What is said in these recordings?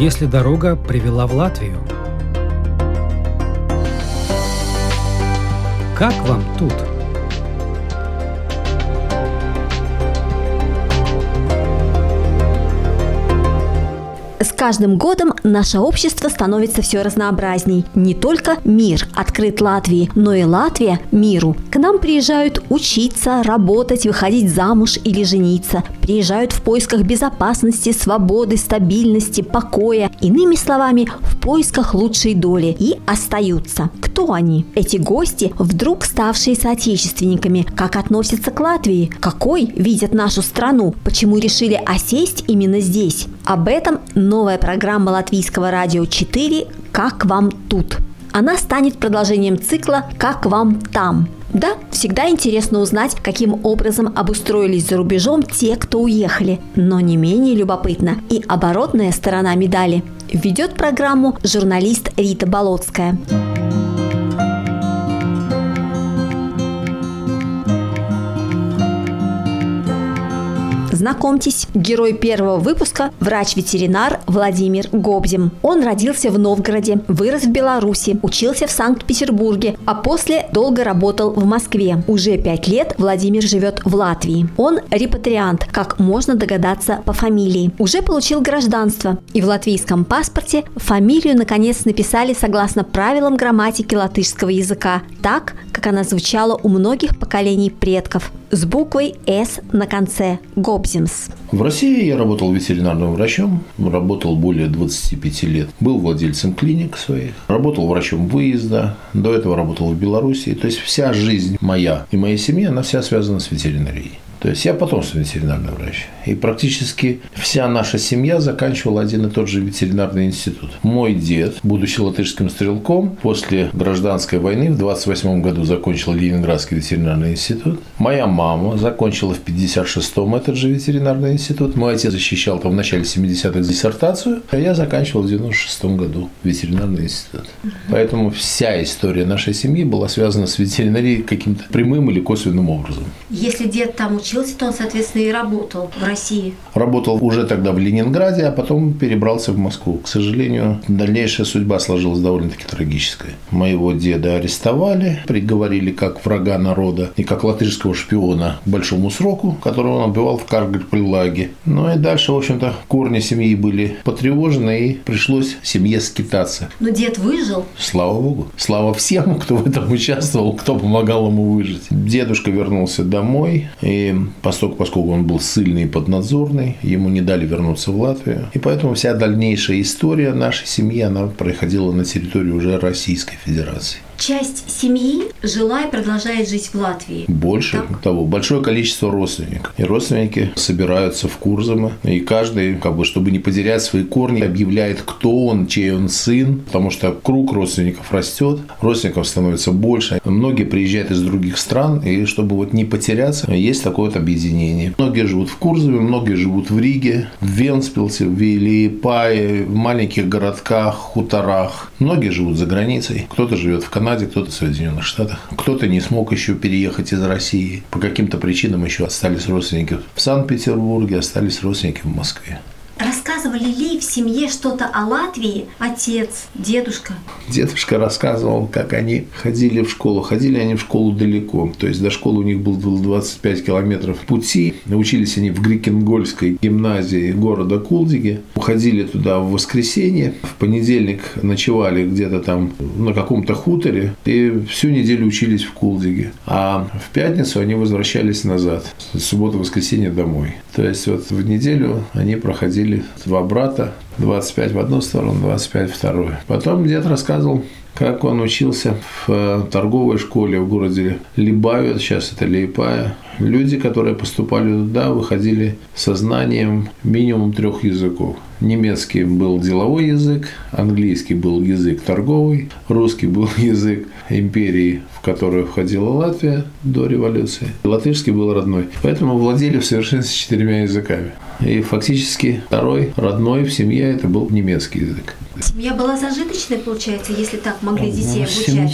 если дорога привела в Латвию. Как вам тут? С каждым годом наше общество становится все разнообразней. Не только мир открыт Латвии, но и Латвия миру. К нам приезжают учиться, работать, выходить замуж или жениться. Приезжают в поисках безопасности, свободы, стабильности, покоя. Иными словами, в поисках лучшей доли. И остаются. Кто они? Эти гости, вдруг ставшие соотечественниками. Как относятся к Латвии? Какой видят нашу страну? Почему решили осесть именно здесь? Об этом новая программа Латвийского радио 4 «Как вам тут?». Она станет продолжением цикла «Как вам там?». Да, всегда интересно узнать, каким образом обустроились за рубежом те, кто уехали. Но не менее любопытно и оборотная сторона медали. Ведет программу журналист Рита Болотская. Знакомьтесь, герой первого выпуска – врач-ветеринар Владимир Гобзем. Он родился в Новгороде, вырос в Беларуси, учился в Санкт-Петербурге, а после долго работал в Москве. Уже 5 лет Владимир живет в Латвии. Он репатриант, как можно догадаться по фамилии. Уже получил гражданство, и в латвийском паспорте фамилию наконец написали согласно правилам грамматики латышского языка, так, как она звучала у многих поколений предков, с буквой «С» на конце – Гобзем. В России я работал ветеринарным врачом, работал более 25 лет, был владельцем клиник своих, работал врачом выезда, до этого работал в Беларуси. То есть вся жизнь моя и моей семьи, она вся связана с ветеринарией. То есть я потомственный ветеринарный врач. И практически вся наша семья заканчивала один и тот же ветеринарный институт. Мой дед, будучи латышским стрелком, после гражданской войны в 1928 году закончил Ленинградский ветеринарный институт. Моя мама закончила в 1956 этот же ветеринарный институт. Мой отец защищал там в начале 70-х диссертацию, а я заканчивал в 1996 году ветеринарный институт. Поэтому вся история нашей семьи была связана с ветеринарией каким-то прямым или косвенным образом. Если дед там учился, то он, соответственно, и работал в России. Работал уже тогда в Ленинграде, а потом перебрался в Москву. К сожалению, дальнейшая судьба сложилась довольно-таки трагическая. Моего деда арестовали, приговорили как врага народа и как латышского шпиона к большому сроку, которого он отбывал в Каргопельлаге. Ну и дальше, в общем-то, корни семьи были потревожены, и пришлось семье скитаться. Но дед выжил? Слава Богу. Слава всем, кто в этом участвовал, кто помогал ему выжить. Дедушка вернулся домой, и поскольку он был ссыльный и поднадзорный, ему не дали вернуться в Латвию. И поэтому вся дальнейшая история нашей семьи, она проходила на территории уже Российской Федерации. Часть семьи жила и продолжает жить в Латвии. Больше того, большое количество родственников. И родственники собираются в Курземе. И каждый, чтобы не потерять свои корни, объявляет, кто он, чей он сын. Потому что круг родственников растет, родственников становится больше. Многие приезжают из других стран. И чтобы не потеряться, есть такое вот объединение. Многие живут в Курземе, многие живут в Риге, в Вентспилсе, в Лиепае, в маленьких городках, хуторах. Многие живут за границей. Кто-то живет в Канаде, кто-то в Соединенных Штатах, кто-то не смог еще переехать из России. По каким-то причинам еще остались родственники в Санкт-Петербурге, остались родственники в Москве. Рассказывали ли в семье что-то о Латвии отец, дедушка? Дедушка рассказывал, как они ходили в школу. Ходили они в школу далеко. То есть до школы у них было 25 километров пути. Учились они в Грикенгольской гимназии города Кулдиги. Уходили туда в воскресенье. В понедельник ночевали где-то там на каком-то хуторе. И всю неделю учились в Кулдиге. А в пятницу они возвращались назад. Суббота-воскресенье домой. То есть в неделю они проходили 2 брата, 25 в одну сторону, 25 в вторую. Потом дед рассказывал, как он учился в торговой школе в городе Либаве, сейчас это Лиепая. Люди, которые поступали туда, выходили со знанием минимум 3 языков. Немецкий был деловой язык, английский был язык торговый, русский был язык империи, в которую входила Латвия до революции. Латышский был родной. Поэтому владели в совершенстве 4 языками. И фактически 2 родной в семье это был немецкий язык. Семья была зажиточной, получается, если так могли детей обучать?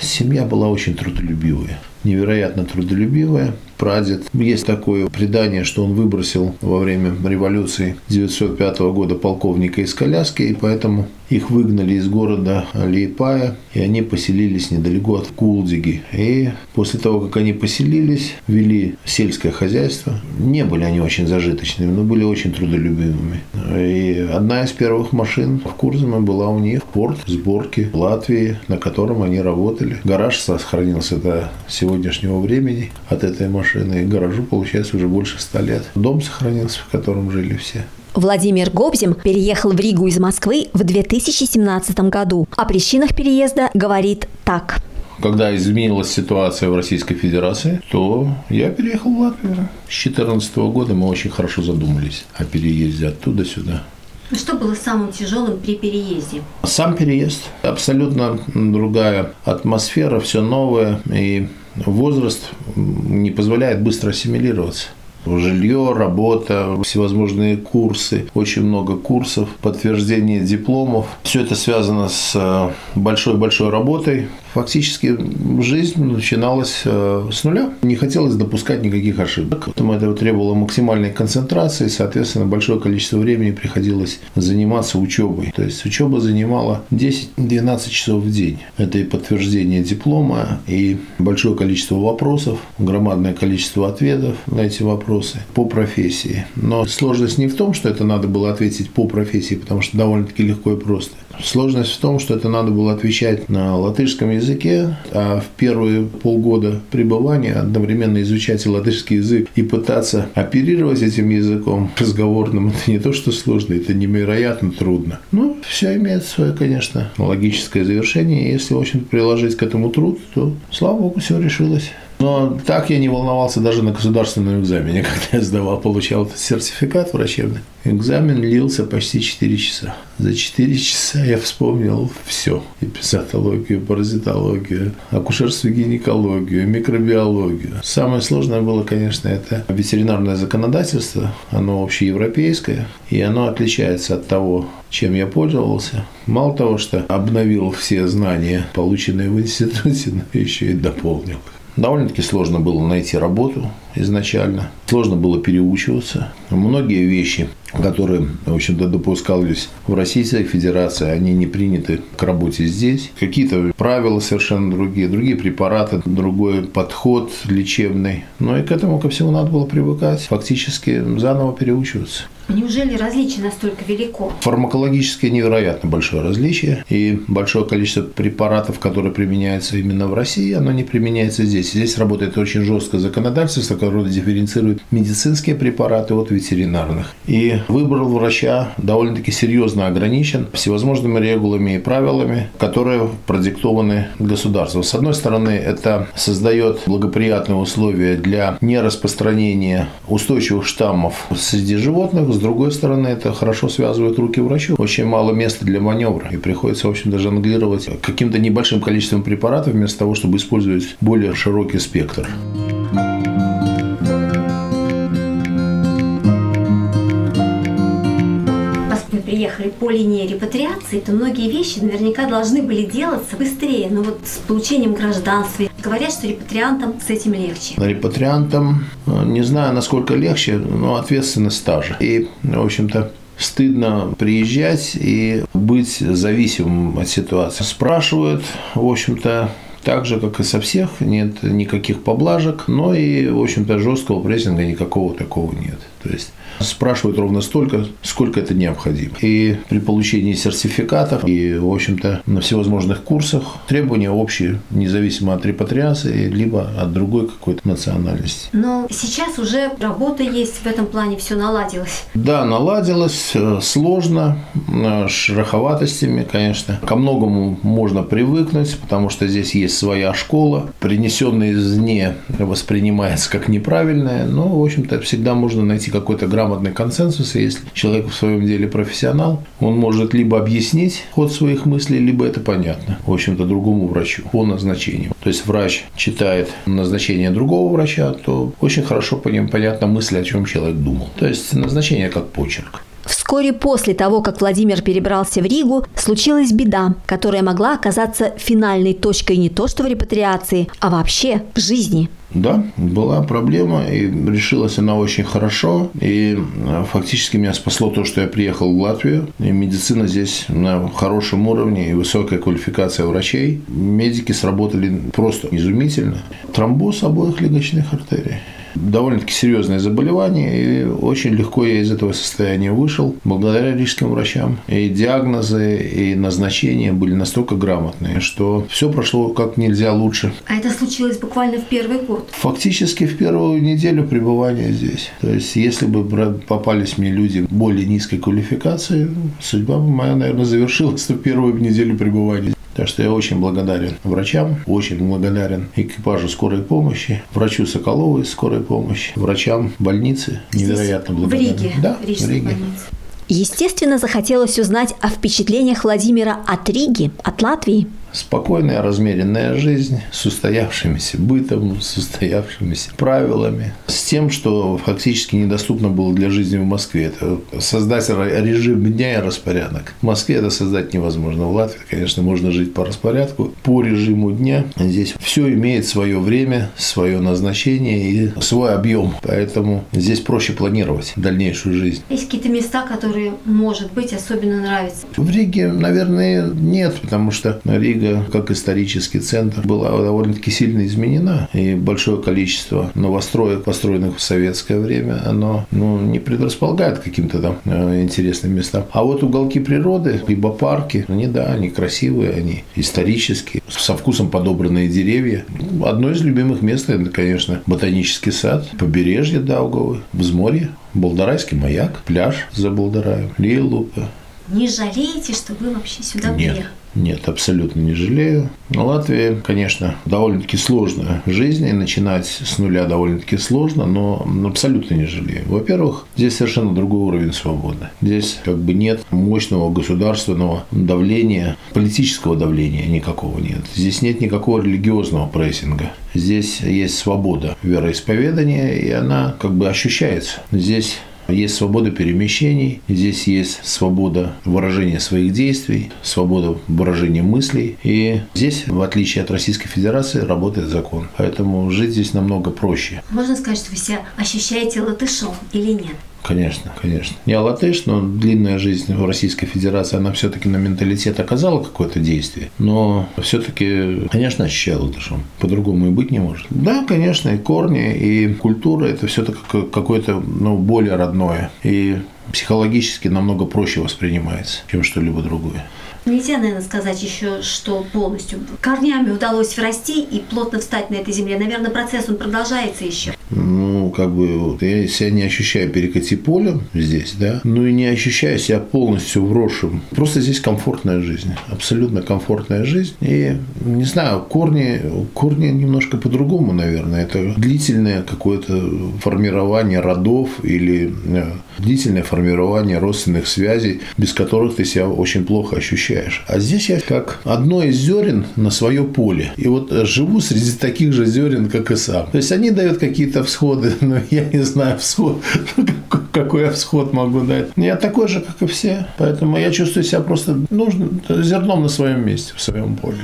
Семья была очень трудолюбивая. Невероятно трудолюбивая. прадед. Есть такое предание, что он выбросил во время революции 1905 года полковника из коляски, и поэтому их выгнали из города Лиепая, и они поселились недалеко от Кулдиги. И после того, как они поселились, вели сельское хозяйство. Не были они очень зажиточными, но были очень трудолюбивыми. И одна из первых машин в Курземе была у них, порт сборки Латвии, на котором они работали. Гараж сохранился до сегодняшнего времени от этой машины, и гаражу, получается, уже больше 100 лет. Дом сохранился, в котором жили все. Владимир Гобзем переехал в Ригу из Москвы в 2017 году. О причинах переезда говорит так. Когда изменилась ситуация в Российской Федерации, то я переехал в Латвию. С 2014 года мы очень хорошо задумались о переезде оттуда сюда. Что было самым тяжелым при переезде? Сам переезд. Абсолютно другая атмосфера, все новое. И возраст не позволяет быстро ассимилироваться. Жилье, работа, всевозможные курсы, очень много курсов, подтверждение дипломов. Все это связано с большой-большой работой. Фактически жизнь начиналась с нуля. Не хотелось допускать никаких ошибок. Поэтому это требовало максимальной концентрации, соответственно, большое количество времени приходилось заниматься учебой. То есть учеба занимала 10-12 часов в день. Это и подтверждение диплома, и большое количество вопросов, громадное количество ответов на эти вопросы. По профессии. Но сложность не в том, что это надо было ответить по профессии, потому что довольно-таки легко и просто. Сложность в том, что это надо было отвечать на латышском языке, а в первые полгода пребывания одновременно изучать и латышский язык, и пытаться оперировать этим языком разговорным. Это не то, что сложно, это невероятно трудно. Но все имеет свое, конечно, логическое завершение. Если, в общем-то, приложить к этому труд, то, слава богу, все решилось. Но так я не волновался даже на государственном экзамене, когда я сдавал, получал этот сертификат врачебный. Экзамен лился почти 4 часа. За 4 часа я вспомнил все. Эпизоотологию, паразитологию, акушерство и гинекологию, микробиологию. Самое сложное было, конечно, это ветеринарное законодательство. Оно общеевропейское, и оно отличается от того, чем я пользовался. Мало того, что обновил все знания, полученные в институте, но еще и дополнил. Довольно-таки сложно было найти работу изначально, сложно было переучиваться. Многие вещи, которые, в общем-то, допускались в Российской Федерации, они не приняты к работе здесь. Какие-то правила совершенно другие препараты, другой подход лечебный. Но и к этому ко всему надо было привыкать, фактически заново переучиваться. Неужели различие настолько велико? Фармакологически невероятно большое различие. И большое количество препаратов, которые применяются именно в России, оно не применяется здесь. Здесь работает очень жесткое законодательство, которое дифференцирует медицинские препараты от ветеринарных. И выбор врача довольно-таки серьезно ограничен всевозможными регулами и правилами, которые продиктованы государством. С одной стороны, это создает благоприятные условия для нераспространения устойчивых штаммов среди животных. С другой стороны, это хорошо связывает руки врачу. Очень мало места для маневра. И приходится, в общем-то, жонглировать каким-то небольшим количеством препаратов, вместо того, чтобы использовать более широкий спектр. Приехали по линии репатриации, то многие вещи наверняка должны были делаться быстрее, но вот с получением гражданства. Говорят, что репатриантам с этим легче. Репатриантам, не знаю, насколько легче, но ответственность та же. И, в общем-то, стыдно приезжать и быть зависимым от ситуации. Спрашивают, в общем-то, так же, как и со всех, нет никаких поблажек, но и, в общем-то, жесткого прессинга никакого такого нет. То есть спрашивают ровно столько, сколько это необходимо. И при получении сертификатов, и, в общем-то, на всевозможных курсах требования общие, независимо от репатриации, либо от другой какой-то национальности. Но сейчас уже работа есть, в этом плане все наладилось. Да, наладилось, сложно, с шероховатостями, конечно. Ко многому можно привыкнуть, потому что здесь есть своя школа, принесенная извне воспринимается как неправильная, но, в общем-то, всегда можно найти какой-то грамотный консенсус, и если человек в своем деле профессионал, он может либо объяснить ход своих мыслей, либо это понятно, в общем-то, другому врачу по назначению. То есть врач читает назначение другого врача, то очень хорошо по ним понятна мысль, о чем человек думал. То есть назначение как почерк. Вскоре после того, как Владимир перебрался в Ригу, случилась беда, которая могла оказаться финальной точкой не то что в репатриации, а вообще в жизни. Да, была проблема, и решилась она очень хорошо, и фактически меня спасло то, что я приехал в Латвию, и медицина здесь на хорошем уровне, и высокая квалификация врачей. Медики сработали просто изумительно. Тромбоз обоих легочных артерий. Довольно-таки серьезное заболевание, и очень легко я из этого состояния вышел, благодаря рижским врачам. И диагнозы, и назначения были настолько грамотные, что все прошло как нельзя лучше. А это случилось буквально в первый год? Фактически в первую неделю пребывания здесь. То есть, если бы попались мне люди более низкой квалификации, судьба моя, наверное, завершилась в первую неделю пребывания. Так что я очень благодарен врачам, очень благодарен экипажу скорой помощи, врачу Соколову из скорой помощи, врачам больницы. Невероятно благодарен. В Риге? Да, в Риге. Больница. Естественно, захотелось узнать о впечатлениях Владимира от Риги, от Латвии. Спокойная, размеренная жизнь с устоявшимися бытом, с устоявшимися правилами, с тем, что фактически недоступно было для жизни в Москве. Это создать режим дня и распорядок. В Москве это создать невозможно. В Латвии, конечно, можно жить по распорядку, по режиму дня. Здесь все имеет свое время, свое назначение и свой объем. Поэтому здесь проще планировать дальнейшую жизнь. Есть какие-то места, которые, может быть, особенно нравятся? В Риге, наверное, нет, потому что Рига как исторический центр была довольно-таки сильно изменена, и большое количество новостроек, построенных в советское время, оно не предрасполагает каким-то там интересным местам. А вот уголки природы, либо парки, они красивые, они исторические, со вкусом подобранные деревья. Одно из любимых мест, это, конечно, ботанический сад, побережье Даугавы, взморье, Булдурский маяк, пляж за Булдураем, Лилупе. Не жалеете, что вы вообще сюда приехали? Нет, абсолютно не жалею. Латвия, конечно, довольно-таки сложная жизнь, и начинать с нуля довольно-таки сложно, но абсолютно не жалею. Во-первых, здесь совершенно другой уровень свободы. Здесь нет мощного государственного давления, политического давления никакого нет. Здесь нет никакого религиозного прессинга. Здесь есть свобода вероисповедания, и она ощущается. Здесь есть свобода перемещений, здесь есть свобода выражения своих действий, свобода выражения мыслей. И здесь, в отличие от Российской Федерации, работает закон. Поэтому жить здесь намного проще. Можно сказать, что вы себя ощущаете латышом или нет? Конечно, конечно. Я латыш, но длинная жизнь в Российской Федерации, она все-таки на менталитет оказала какое-то действие. Но все-таки, конечно, ощущаю латышом. По-другому и быть не может. Да, конечно, и корни, и культура, это все-таки какое-то, более родное. И психологически намного проще воспринимается, чем что-либо другое. Нельзя, наверное, сказать еще, что полностью корнями удалось врасти и плотно встать на этой земле. Наверное, процесс, он продолжается еще. Я себя не ощущаю перекати полем здесь, да, и не ощущаю себя полностью вросшим. Просто здесь комфортная жизнь, абсолютно комфортная жизнь. И, не знаю, корни немножко по-другому, наверное. Это длительное какое-то формирование родов или длительное формирование родственных связей, без которых ты себя очень плохо ощущаешь. А здесь я как одно из зерен на свое поле. И вот живу среди таких же зерен, как и сам. То есть они дают какие-то всходы, но я не знаю, какой я всход могу дать. Я такой же, как и все. Поэтому я чувствую себя просто нужным зерном на своем месте, в своем поле.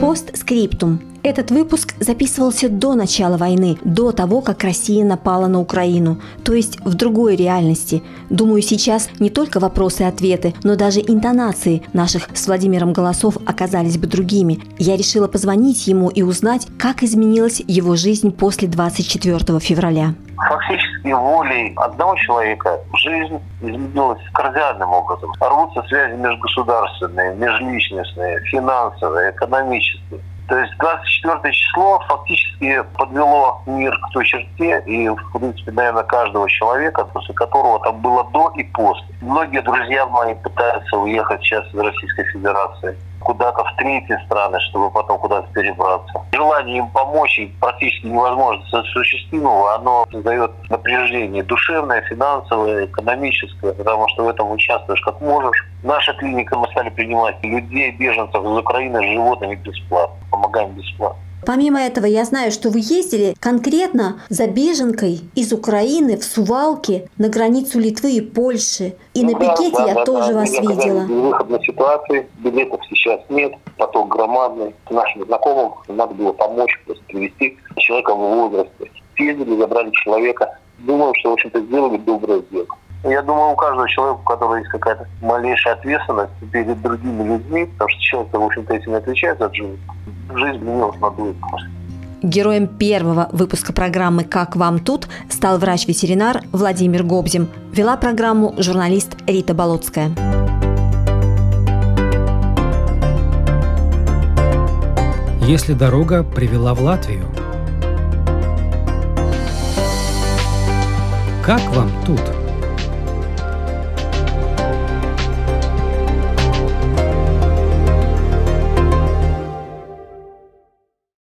Постскриптум. Этот выпуск записывался до начала войны, до того, как Россия напала на Украину, то есть в другой реальности. Думаю, сейчас не только вопросы и ответы, но даже интонации наших с Владимиром голосов оказались бы другими. Я решила позвонить ему и узнать, как изменилась его жизнь после 24 февраля. Фактически волей одного человека жизнь изменилась кардинальным образом. Рвутся связи межгосударственные, межличностные, финансовые, экономические. То есть 24 число фактически подвело мир к той черте и, в принципе, наверное, каждого человека, после которого там было до и после. Многие друзья мои пытаются уехать сейчас из Российской Федерации куда-то в третьи страны, чтобы потом куда-то перебраться. Желание им помочь и практически невозможность осуществимого, оно создает напряжение душевное, финансовое, экономическое, потому что в этом участвуешь как можешь. Наша клиника, мы стали принимать людей, беженцев из Украины с животными бесплатно, помогаем бесплатно. Помимо этого, я знаю, что вы ездили конкретно за беженкой из Украины в Сувалки на границу Литвы и Польши. И на пикете я тоже вас видела. Безвыходной ситуации, билетов сейчас нет, поток громадный. Нашим знакомым надо было помочь, просто привести человека в возрасте. Съездили, забрали человека. Думаю, что, в общем-то, сделали доброе дело. Я думаю, у каждого человека, у которого есть какая-то малейшая ответственность перед другими людьми, потому что человек, в общем-то, этим не отвечает за жизнь, жизнь для него надует. Героем первого выпуска программы «Как вам тут» стал врач-ветеринар Владимир Гобзем. Вела программу журналист Рита Болотская. Если дорога привела в Латвию. Как вам тут?